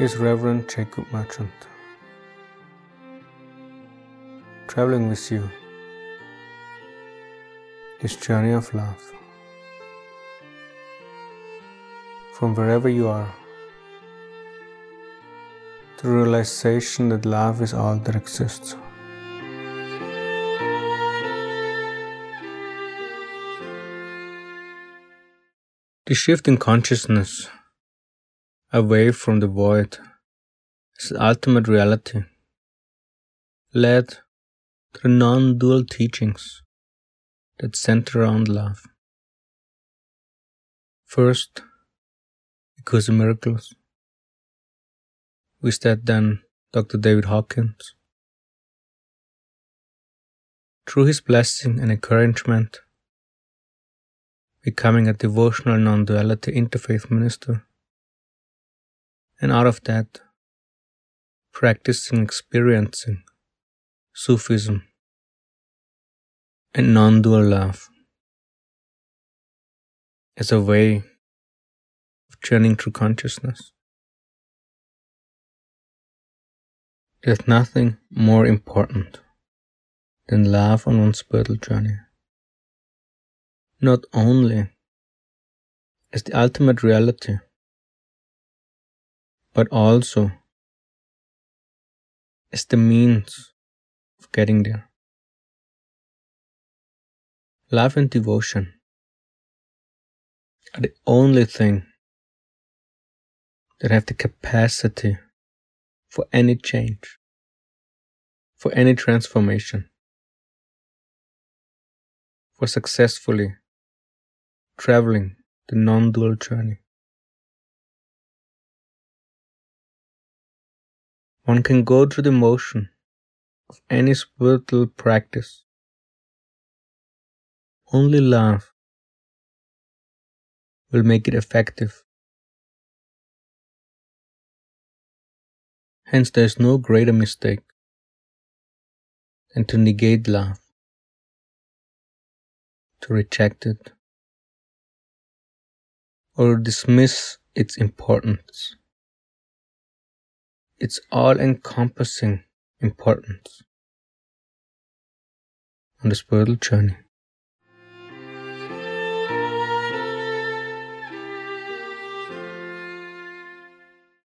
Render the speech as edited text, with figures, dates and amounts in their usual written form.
is Reverend Jacob Merchant, traveling with you this journey of love. From wherever you are, to the realization that love is all that exists. The shift in consciousness away from the void is the ultimate reality, led to the non-dual teachings that center around love. First, the Course in Miracles. With that, then, Dr. David Hawkins. Through his blessing and encouragement, becoming a devotional non-duality interfaith minister, and out of that, practicing and experiencing Sufism and non-dual love as a way of journeying through consciousness. There's nothing more important than love on one's spiritual journey. Not only as the ultimate reality, but also as the means of getting there. Love and devotion are the only thing that have the capacity for any change, for any transformation, for successfully traveling the non-dual journey. One can go through the motion of any spiritual practice. Only love will make it effective. Hence, there is no greater mistake than to negate love, to reject it, or dismiss its importance, its all-encompassing importance on the spiritual journey.